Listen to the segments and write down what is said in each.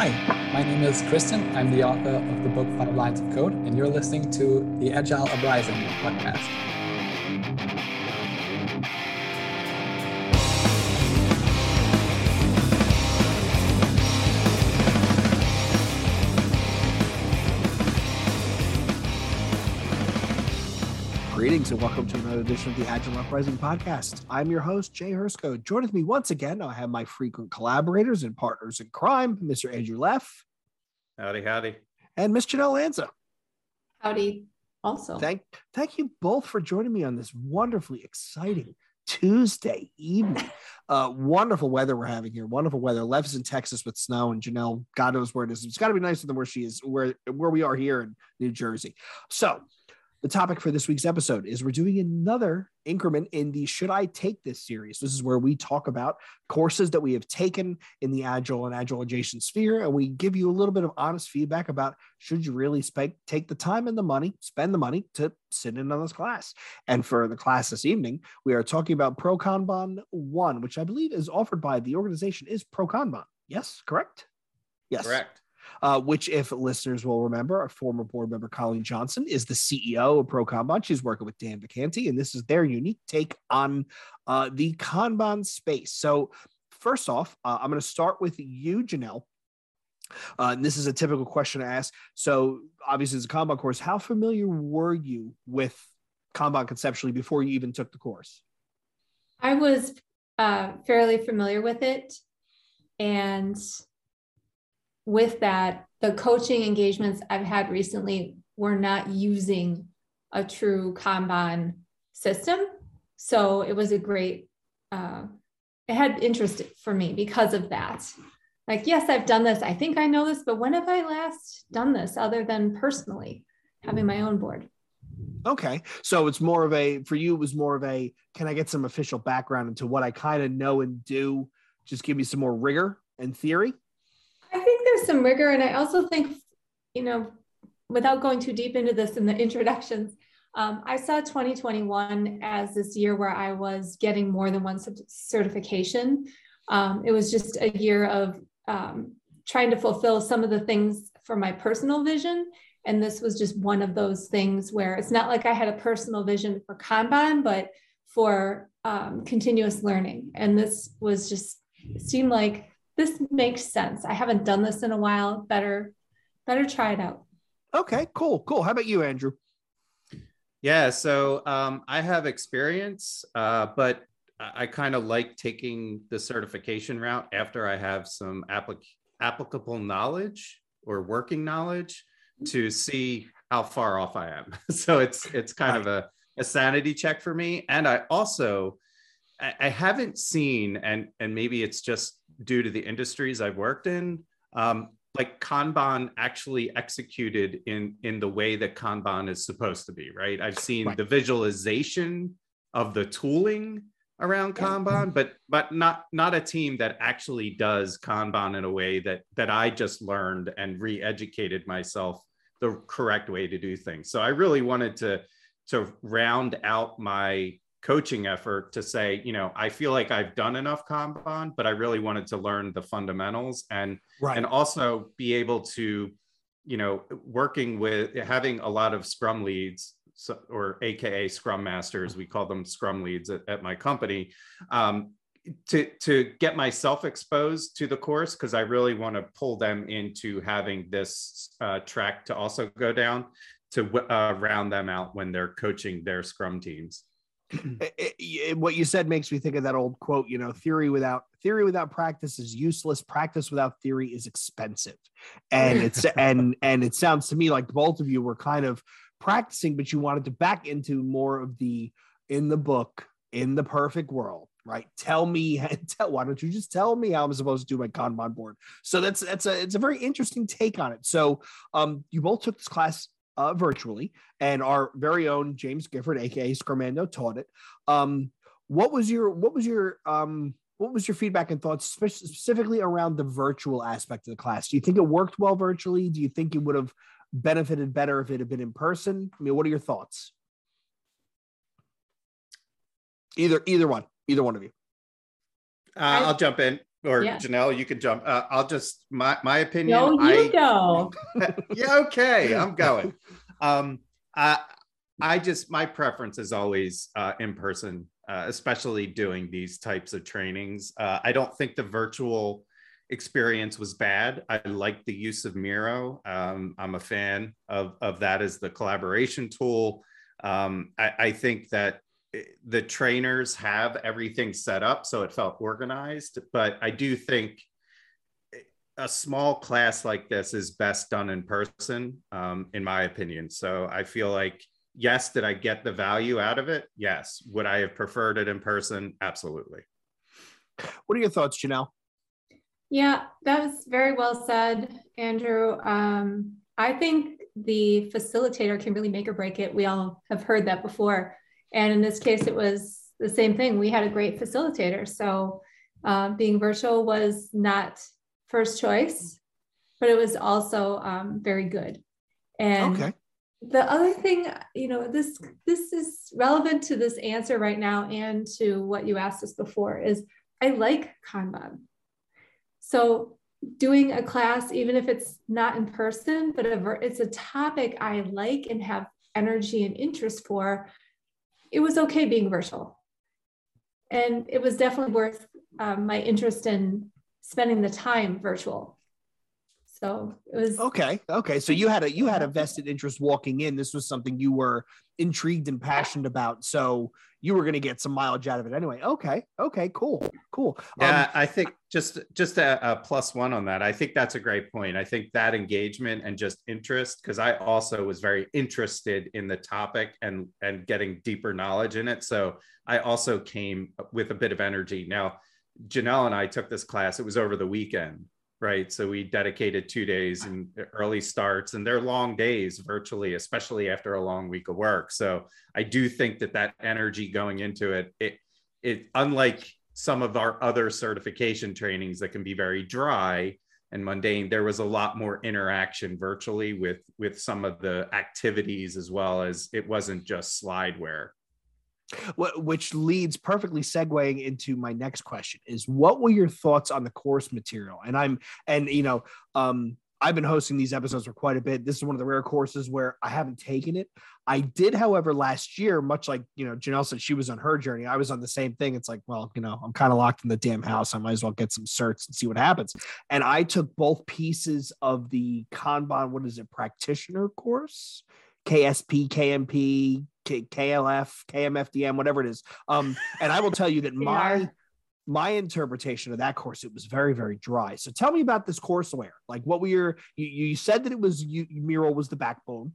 Hi, my name is Kristen. I'm the author of the book 5 Lines of Code, and you're listening to the Agile Uprising podcast. Greetings and welcome to another edition of the Agile Uprising podcast. I'm your host, Jay Hersko. Joining me once again, I have my frequent collaborators and partners in crime, Mr. Andrew Leff. Howdy, howdy. And Ms. Janelle Lanza. Howdy also. Thank you both for joining me on this wonderfully exciting Tuesday evening. Wonderful weather we're having here. Wonderful weather. Leff's in Texas with snow, and Janelle, God knows where it is. It's got to be nicer than where she is, where we are here in New Jersey. So, the topic for this week's episode is we're doing another increment in the Should I Take This series. This is where we talk about courses that we have taken in the Agile and Agile adjacent sphere, and we give you a little bit of honest feedback about should you really take the time and the money, spend the money to sit in on this class. And for the class this evening, we are talking about ProKanban 1, which I believe is offered by the organization is ProKanban. Yes, correct? Yes. Correct. Which, if listeners will remember, our former board member Colleen Johnson is the CEO of ProKanban. She's working with Dan Vacanti, and this is their unique take on the Kanban space. So first off, I'm going to start with you, Janelle. This is a typical question to ask. So obviously, it's a Kanban course. How familiar were you with Kanban conceptually before you even took the course? I was fairly familiar with it, and with that, the coaching engagements I've had recently were not using a true Kanban system. So it was a great, it had interest for me because of that. Like, yes, I've done this. I think I know this, but when have I last done this other than personally having my own board? Okay. So it's more of a, for you, it was more of a, can I get some official background into what I kind of know and do? Just give me some more rigor and theory. Some rigor, and I also think, you know, without going too deep into this in the introductions, I saw 2021 as this year where I was getting more than one certification. It was just a year of trying to fulfill some of the things for my personal vision, and this was just one of those things where it's not like I had a personal vision for Kanban, but for continuous learning, and this was just, it seemed like this makes sense. I haven't done this in a while. Better try it out. Okay, cool. How about you, Andrew? Yeah, so I have experience, but I kind of like taking the certification route after I have some applicable knowledge or working knowledge to see how far off I am. So it's kind of a sanity check for me. And I also, I haven't seen, and maybe it's just due to the industries I've worked in, like Kanban actually executed in the way that Kanban is supposed to be, right? I've seen the visualization of the tooling around Kanban, but not a team that actually does Kanban in a way that I just learned and re-educated myself the correct way to do things. So I really wanted to round out my coaching effort to say, you know, I feel like I've done enough Kanban, but I really wanted to learn the fundamentals and also be able to, you know, working with having a lot of scrum leads, or AKA scrum masters, we call them scrum leads at my company, to get myself exposed to the course, because I really want to pull them into having this track to also go down to round them out when they're coaching their scrum teams. What you said makes me think of that old quote, you know, theory without practice is useless. Practice without theory is expensive. And it's, and it sounds to me like both of you were kind of practicing, but you wanted to back into more of the, in the book, in the perfect world, right? Why don't you just tell me how I'm supposed to do my Kanban board? So it's a very interesting take on it. So you both took this class virtually, and our very own James Gifford, aka Scrumando, taught it. What was your feedback and thoughts specifically around the virtual aspect of the class? Do you think it worked well virtually? Do you think it would have benefited better if it had been in person? I mean, what are your thoughts? Either one of you. I'll jump in. or yeah. Janelle, you could jump. I'll just, my opinion. No, you go. Yeah, okay, I'm going. I just, my preference is always in person, especially doing these types of trainings. I don't think the virtual experience was bad. I like the use of Miro. I'm a fan of that as the collaboration tool. I think that the trainers have everything set up, so it felt organized, but I do think a small class like this is best done in person, in my opinion. So I feel like, yes, did I get the value out of it? Yes. Would I have preferred it in person? Absolutely. What are your thoughts, Janelle? Yeah, that was very well said, Andrew. I think the facilitator can really make or break it. We all have heard that before. And in this case, it was the same thing. We had a great facilitator. So being virtual was not first choice, but it was also very good. And okay. The other thing, you know, this is relevant to this answer right now and to what you asked us before, is I like Kanban. So doing a class, even if it's not in person, but it's a topic I like and have energy and interest for, it was okay being virtual. And it was definitely worth my interest in spending the time virtual. So it was okay. Okay. So you had a vested interest walking in. This was something you were intrigued and passionate about. So you were going to get some mileage out of it anyway. Okay. Okay. Cool. Cool. Yeah. I think just a plus one on that. I think that's a great point. I think that engagement and just interest, because I also was very interested in the topic and getting deeper knowledge in it. So I also came with a bit of energy. Now, Janelle and I took this class. It was over the weekend. Right. So we dedicated 2 days and early starts, and they're long days virtually, especially after a long week of work. So I do think that energy going into it, it unlike some of our other certification trainings that can be very dry and mundane, there was a lot more interaction virtually with some of the activities, as well as it wasn't just slideware. Which leads perfectly segueing into my next question is, what were your thoughts on the course material? And I've been hosting these episodes for quite a bit. This is one of the rare courses where I haven't taken it. I did, however, last year, much like, you know, Janelle said she was on her journey. I was on the same thing. It's like, well, you know, I'm kind of locked in the damn house. I might as well get some certs and see what happens. And I took both pieces of the Kanban, practitioner course, KSP, KMP, KLF, KMFDM, whatever it is. And I will tell you that my interpretation of that course, it was very, very dry. So tell me about this courseware. Like, what were your, you said that it was, Miro was the backbone.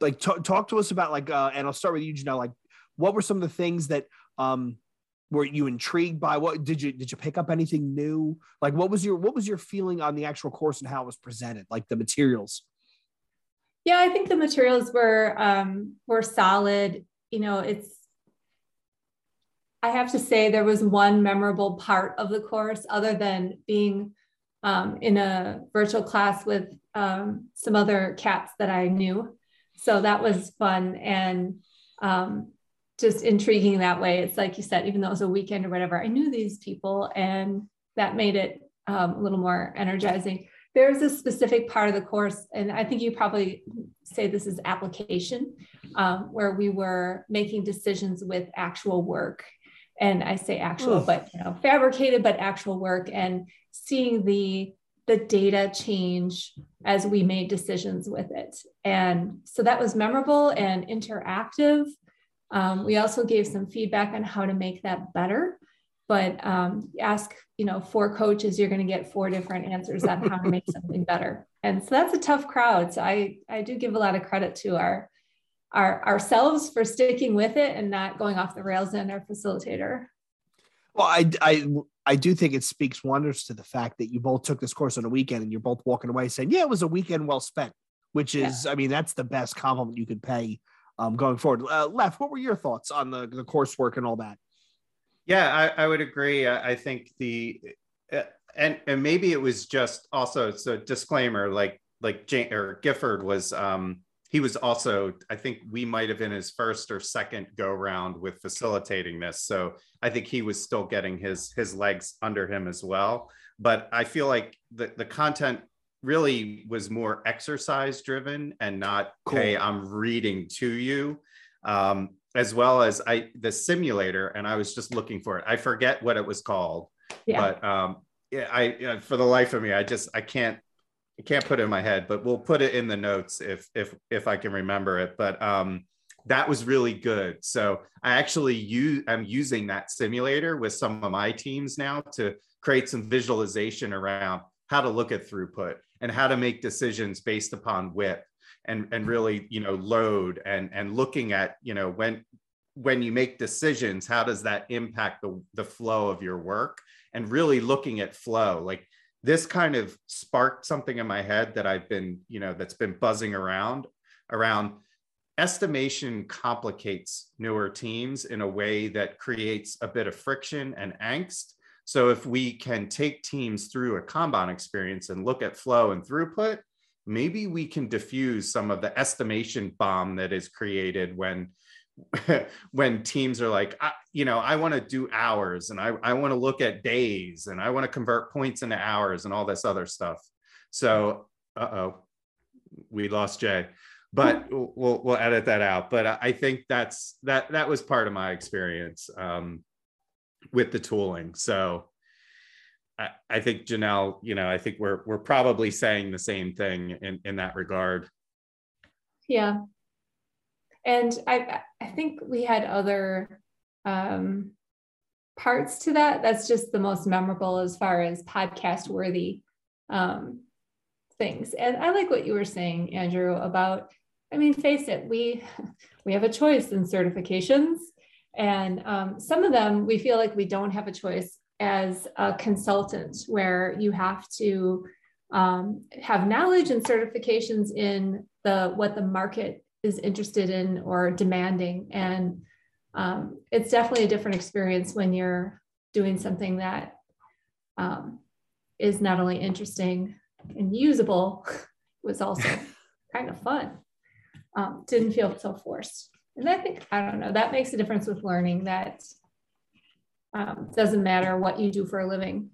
Like talk to us about like, and I'll start with you, Janelle, like what were some of the things that were you intrigued by? What did you pick up anything new? Like, what was your feeling on the actual course and how it was presented? Like the materials? Yeah, I think the materials were solid. You know, I have to say there was one memorable part of the course, other than being in a virtual class with some other cats that I knew. So that was fun and just intriguing that way. It's like you said, even though it was a weekend or whatever, I knew these people, and that made it a little more energizing. There's a specific part of the course, and I think you probably say this is application, where we were making decisions with actual work. And I say actual, but you know, fabricated, but actual work, and seeing the data change as we made decisions with it. And so that was memorable and interactive. We also gave some feedback on how to make that better. But ask, you know, 4 coaches, you're going to get 4 different answers on how to make something better. And so that's a tough crowd. So I do give a lot of credit to ourselves for sticking with it and not going off the rails in our facilitator. Well, I do think it speaks wonders to the fact that you both took this course on a weekend and you're both walking away saying, yeah, it was a weekend well spent, which is, yeah. I mean, that's the best compliment you could pay going forward. Leff, what were your thoughts on the coursework and all that? Yeah, I would agree. I think and maybe it was just also, so disclaimer, like Gifford was he was also, I think we might've been his first or second go round with facilitating this. So I think he was still getting his legs under him as well. But I feel like the content really was more exercise driven and not, hey, I'm reading to you, as well as the simulator. And I was just looking for it. I forget what it was called, but yeah, I for the life of me, I can't put it in my head, but we'll put it in the notes if I can remember it. But that was really good. So I actually I'm using that simulator with some of my teams now to create some visualization around how to look at throughput and how to make decisions based upon WIP and really, load and looking at, when you make decisions, how does that impact the flow of your work, and really looking at flow. Like, this kind of sparked something in my head that I've been, that's been buzzing around estimation complicates newer teams in a way that creates a bit of friction and angst. So if we can take teams through a Kanban experience and look at flow and throughput, maybe we can diffuse some of the estimation bomb that is created when teams are like, I want to do hours, and I want to look at days, and I want to convert points into hours and all this other stuff. So, we lost Jay, but we'll edit that out. But I think that was part of my experience with the tooling. So I think, Janelle, I think we're probably saying the same thing in that regard. Yeah. And I think we had other parts to that. That's just the most memorable as far as podcast worthy things. And I like what you were saying, Andrew, about, face it, we have a choice in certifications. And some of them, we feel like we don't have a choice as a consultant, where you have to have knowledge and certifications in what the market is interested in or demanding. And it's definitely a different experience when you're doing something that is not only interesting and usable, it was also kind of fun. Didn't feel so forced. And I think, that makes a difference with learning, that doesn't matter what you do for a living.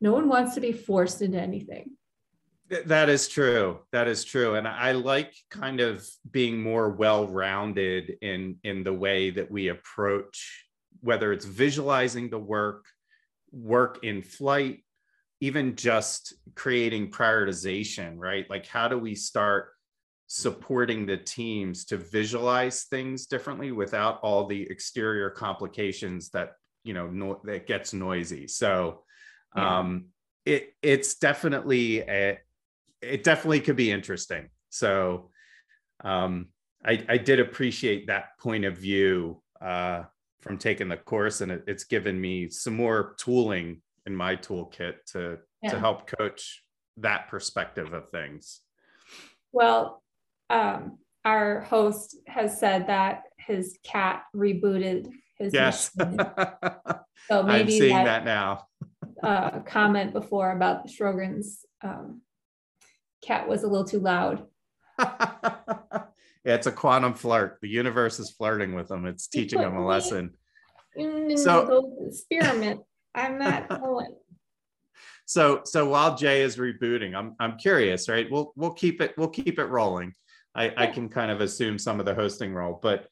No one wants to be forced into anything. That is true. That is true. And I like kind of being more well-rounded in the way that we approach, whether it's visualizing the work in flight, even just creating prioritization, right? Like, how do we start supporting the teams to visualize things differently without all the exterior complications that, that gets noisy. So it's definitely it definitely could be interesting. So I did appreciate that point of view from taking the course, and it's given me some more tooling in my toolkit to help coach that perspective of things. Well, our host has said that his cat rebooted his machine. So maybe I'm seeing that now. Comment before about the Schrogan's cat was a little too loud. It's a quantum flirt. The universe is flirting with them. It's teaching them a lesson. So experiment. I'm not going. So while Jay is rebooting, I'm curious, right? We'll keep it rolling. I can kind of assume some of the hosting role, but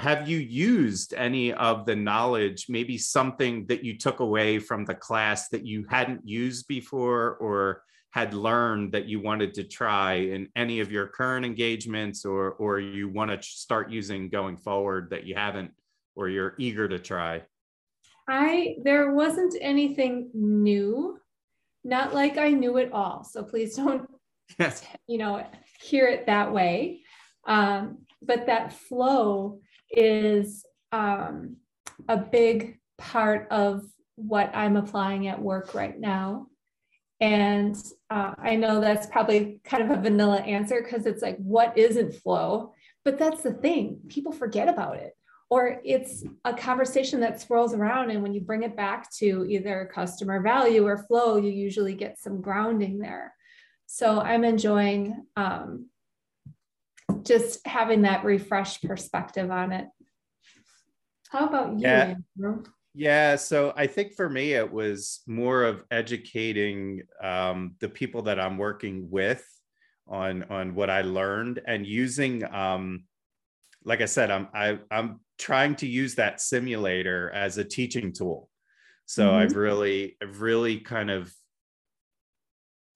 have you used any of the knowledge, maybe something that you took away from the class that you hadn't used before or had learned that you wanted to try in any of your current engagements or you want to start using going forward that you haven't or you're eager to try? There wasn't anything new, not like I knew it all. So please don't, hear it that way. But that flow is a big part of what I'm applying at work right now. And I know that's probably kind of a vanilla answer because it's like, what isn't flow? But that's the thing, people forget about it. Or it's a conversation that swirls around, and when you bring it back to either customer value or flow, you usually get some grounding there. So I'm enjoying just having that refreshed perspective on it. How about you, Andrew? Yeah, so I think for me, it was more of educating the people that I'm working with on what I learned, and using, like I said, I'm trying to use that simulator as a teaching tool. So mm-hmm. I've really kind of,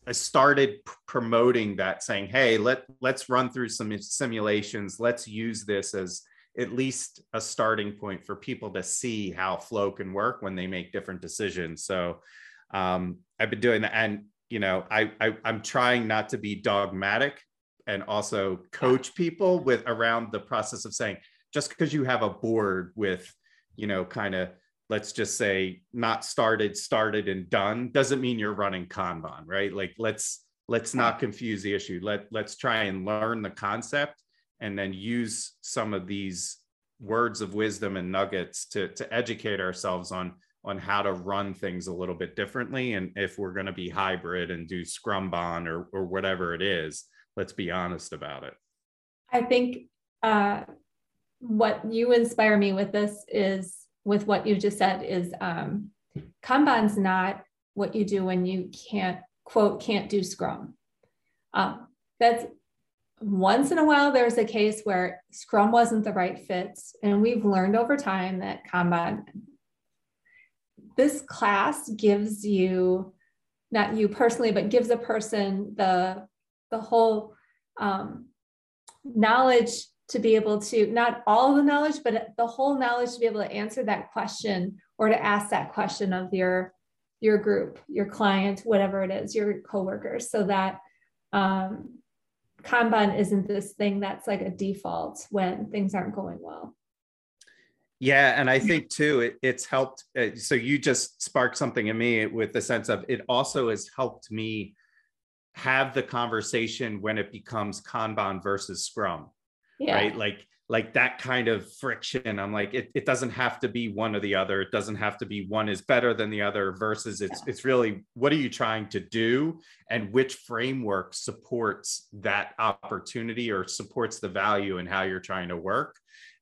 I started promoting that, saying, hey, let's run through some simulations. Let's use this as at least a starting point for people to see how flow can work when they make different decisions. So I've been doing that, and you know, I'm trying not to be dogmatic, and also coach people with around the process of saying, just because you have a board with, you know, kind of, let's just say not started and done, doesn't mean you're running Kanban, right? Like let's not confuse the issue. Let's try and learn the concept, and then use some of these words of wisdom and nuggets to educate ourselves on how to run things a little bit differently. And if we're going to be hybrid and do Scrumban or whatever it is, let's be honest about it. I think what you inspire me with this is, with what you just said, is Kanban's not what you do when you can't, quote, can't do Scrum. That's, once in a while, there's a case where Scrum wasn't the right fit. And we've learned over time that Kanban, this class gives you, not you personally, but gives a person the whole knowledge to be able to, not all the knowledge, but the whole knowledge to be able to answer that question, or to ask that question of your group, your client, whatever it is, your coworkers, so that Kanban isn't this thing that's like a default when things aren't going well. Yeah, and I think too, it's helped. So you just sparked something in me with the sense of, it also has helped me have the conversation when it becomes Kanban versus Scrum, right? Like that kind of friction. I'm like, it doesn't have to be one or the other. It doesn't have to be one is better than the other, versus it's really, what are you trying to do, and which framework supports that opportunity or supports the value and how you're trying to work.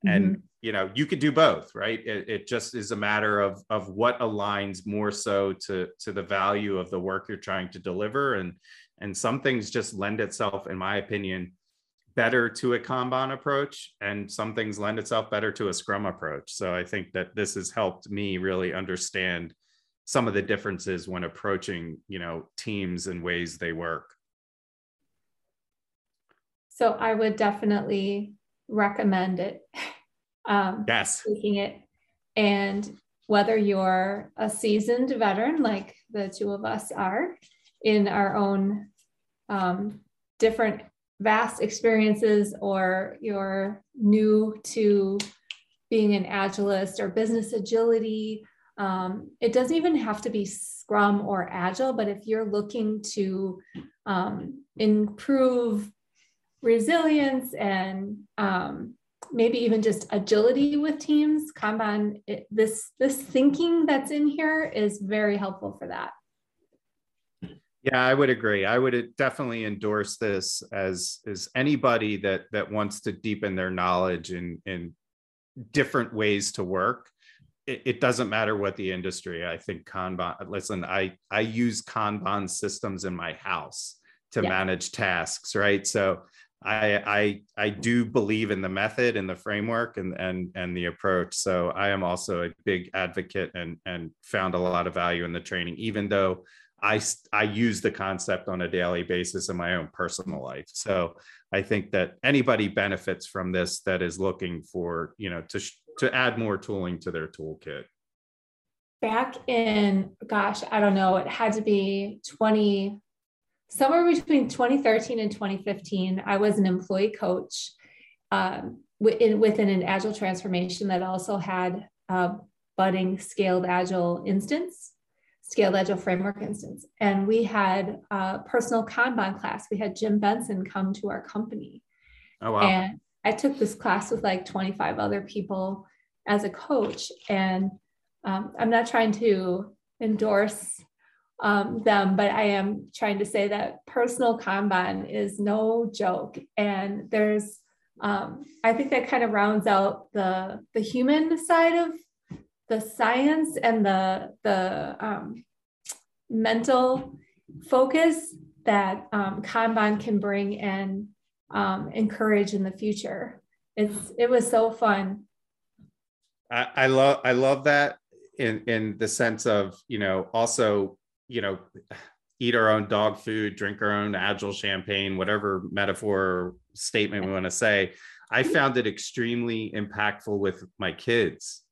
Mm-hmm. And, you know, you could do both, right? It just is a matter of what aligns more so to the value of the work you're trying to deliver. And some things just lend itself, in my opinion, better to a Kanban approach, and some things lend itself better to a Scrum approach. So I think that this has helped me really understand some of the differences when approaching, you know, teams and ways they work. So I would definitely recommend it. Yes. Taking it. And whether you're a seasoned veteran, like the two of us are, in our own different vast experiences, or you're new to being an agilist or business agility. It doesn't even have to be Scrum or Agile, but if you're looking to improve resilience and maybe even just agility with teams, Kanban, this thinking that's in here is very helpful for that. Yeah, I would agree. I would definitely endorse this as anybody that wants to deepen their knowledge in different ways to work. It doesn't matter what the industry. I think Kanban, listen, I use Kanban systems in my house to manage tasks, right? So I do believe in the method and the framework and the approach. So I am also a big advocate and found a lot of value in the training, even though I use the concept on a daily basis in my own personal life. So I think that anybody benefits from this that is looking for, you know, to add more tooling to their toolkit. Back in, gosh, I don't know, it had to be somewhere between 2013 and 2015, I was an employee coach within an Agile transformation that also had a budding scaled Agile instance. Scaled Agile framework instance. And we had a personal Kanban class. We had Jim Benson come to our company. Oh, wow. And I took this class with like 25 other people as a coach. And I'm not trying to endorse them, but I am trying to say that personal Kanban is no joke. And there's I think that kind of rounds out the human side of the science and the mental focus that Kanban can bring and encourage in the future. It was so fun. I love that in the sense of, also, eat our own dog food, drink our own agile champagne, whatever metaphor or statement we want to say. I found it extremely impactful with my kids,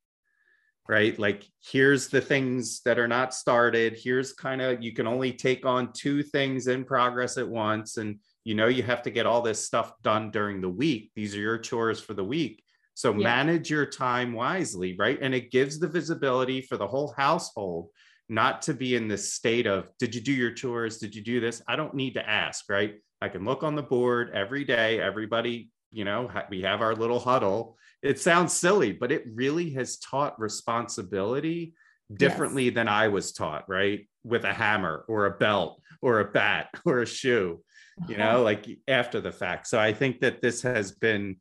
right? Like, here's the things that are not started. Here's kind of, you can only take on two things in progress at once. And, you have to get all this stuff done during the week. These are your chores for the week. So manage your time wisely, right? And it gives the visibility for the whole household not to be in this state of, did you do your chores? Did you do this? I don't need to ask, right? I can look on the board every day. Everybody, we have our little huddle. It sounds silly, but it really has taught responsibility differently than I was taught, right? With a hammer or a belt or a bat or a shoe, like after the fact. So I think that this has been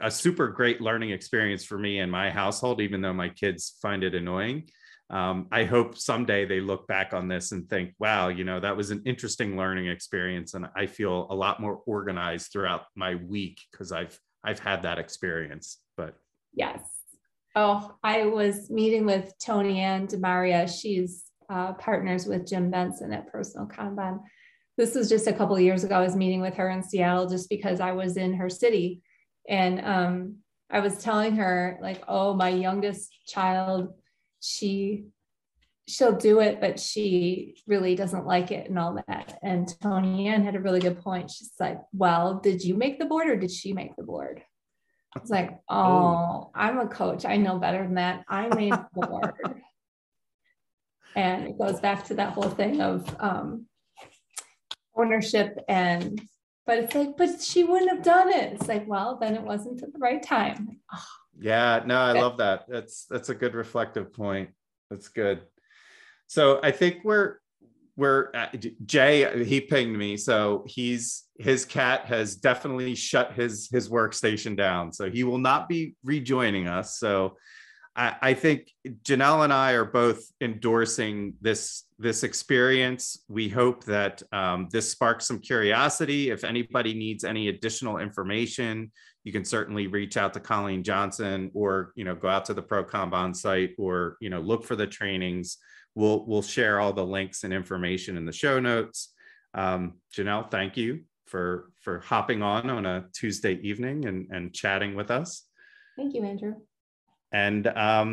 a super great learning experience for me and my household, even though my kids find it annoying. I hope someday they look back on this and think, wow, that was an interesting learning experience. And I feel a lot more organized throughout my week because I've had that experience, but. Yes. Oh, I was meeting with Tony-Ann Demaria. She's partners with Jim Benson at Personal Kanban. This was just a couple of years ago. I was meeting with her in Seattle just because I was in her city. And I was telling her, like, oh, my youngest child, she'll do it, but she really doesn't like it and all that. And Tony-Ann had a really good point. She's like, well, did you make the board or did she make the board? I was like, oh, I'm a coach. I know better than that. I made the board. And it goes back to that whole thing of ownership and... But it's like, but she wouldn't have done it. It's like, well, then it wasn't at the right time. Oh. Yeah, no, I love that. That's a good reflective point. That's good. So I think we're Jay, he pinged me. So his cat has definitely shut his workstation down. So he will not be rejoining us. So I think Janelle and I are both endorsing this experience. We hope that this sparks some curiosity. If anybody needs any additional information, you can certainly reach out to Colleen Johnson or, go out to the ProKanban site or, look for the trainings. We'll share all the links and information in the show notes. Janelle, thank you for hopping on a Tuesday evening and chatting with us. Thank you, Andrew. And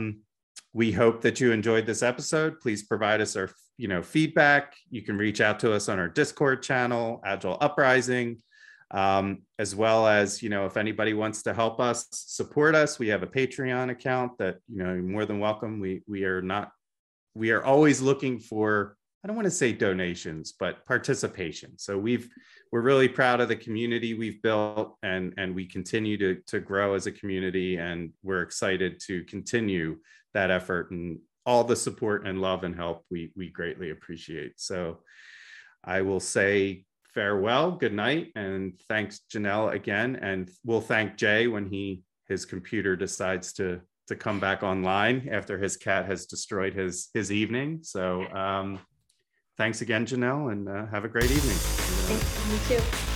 we hope that you enjoyed this episode. Please provide us our feedback. You can reach out to us on our Discord channel, Agile Uprising, as well as, if anybody wants to help us, support us. We have a Patreon account that, you're more than welcome. We are always looking for, I don't want to say donations, but participation. So we're really proud of the community we've built and we continue to grow as a community, and we're excited to continue that effort, and all the support and love and help we greatly appreciate. So I will say farewell, good night, and thanks Janelle again, and we'll thank Jay when his computer decides to come back online after his cat has destroyed his evening. So thanks again, Janelle, and have a great evening. Thanks, you too.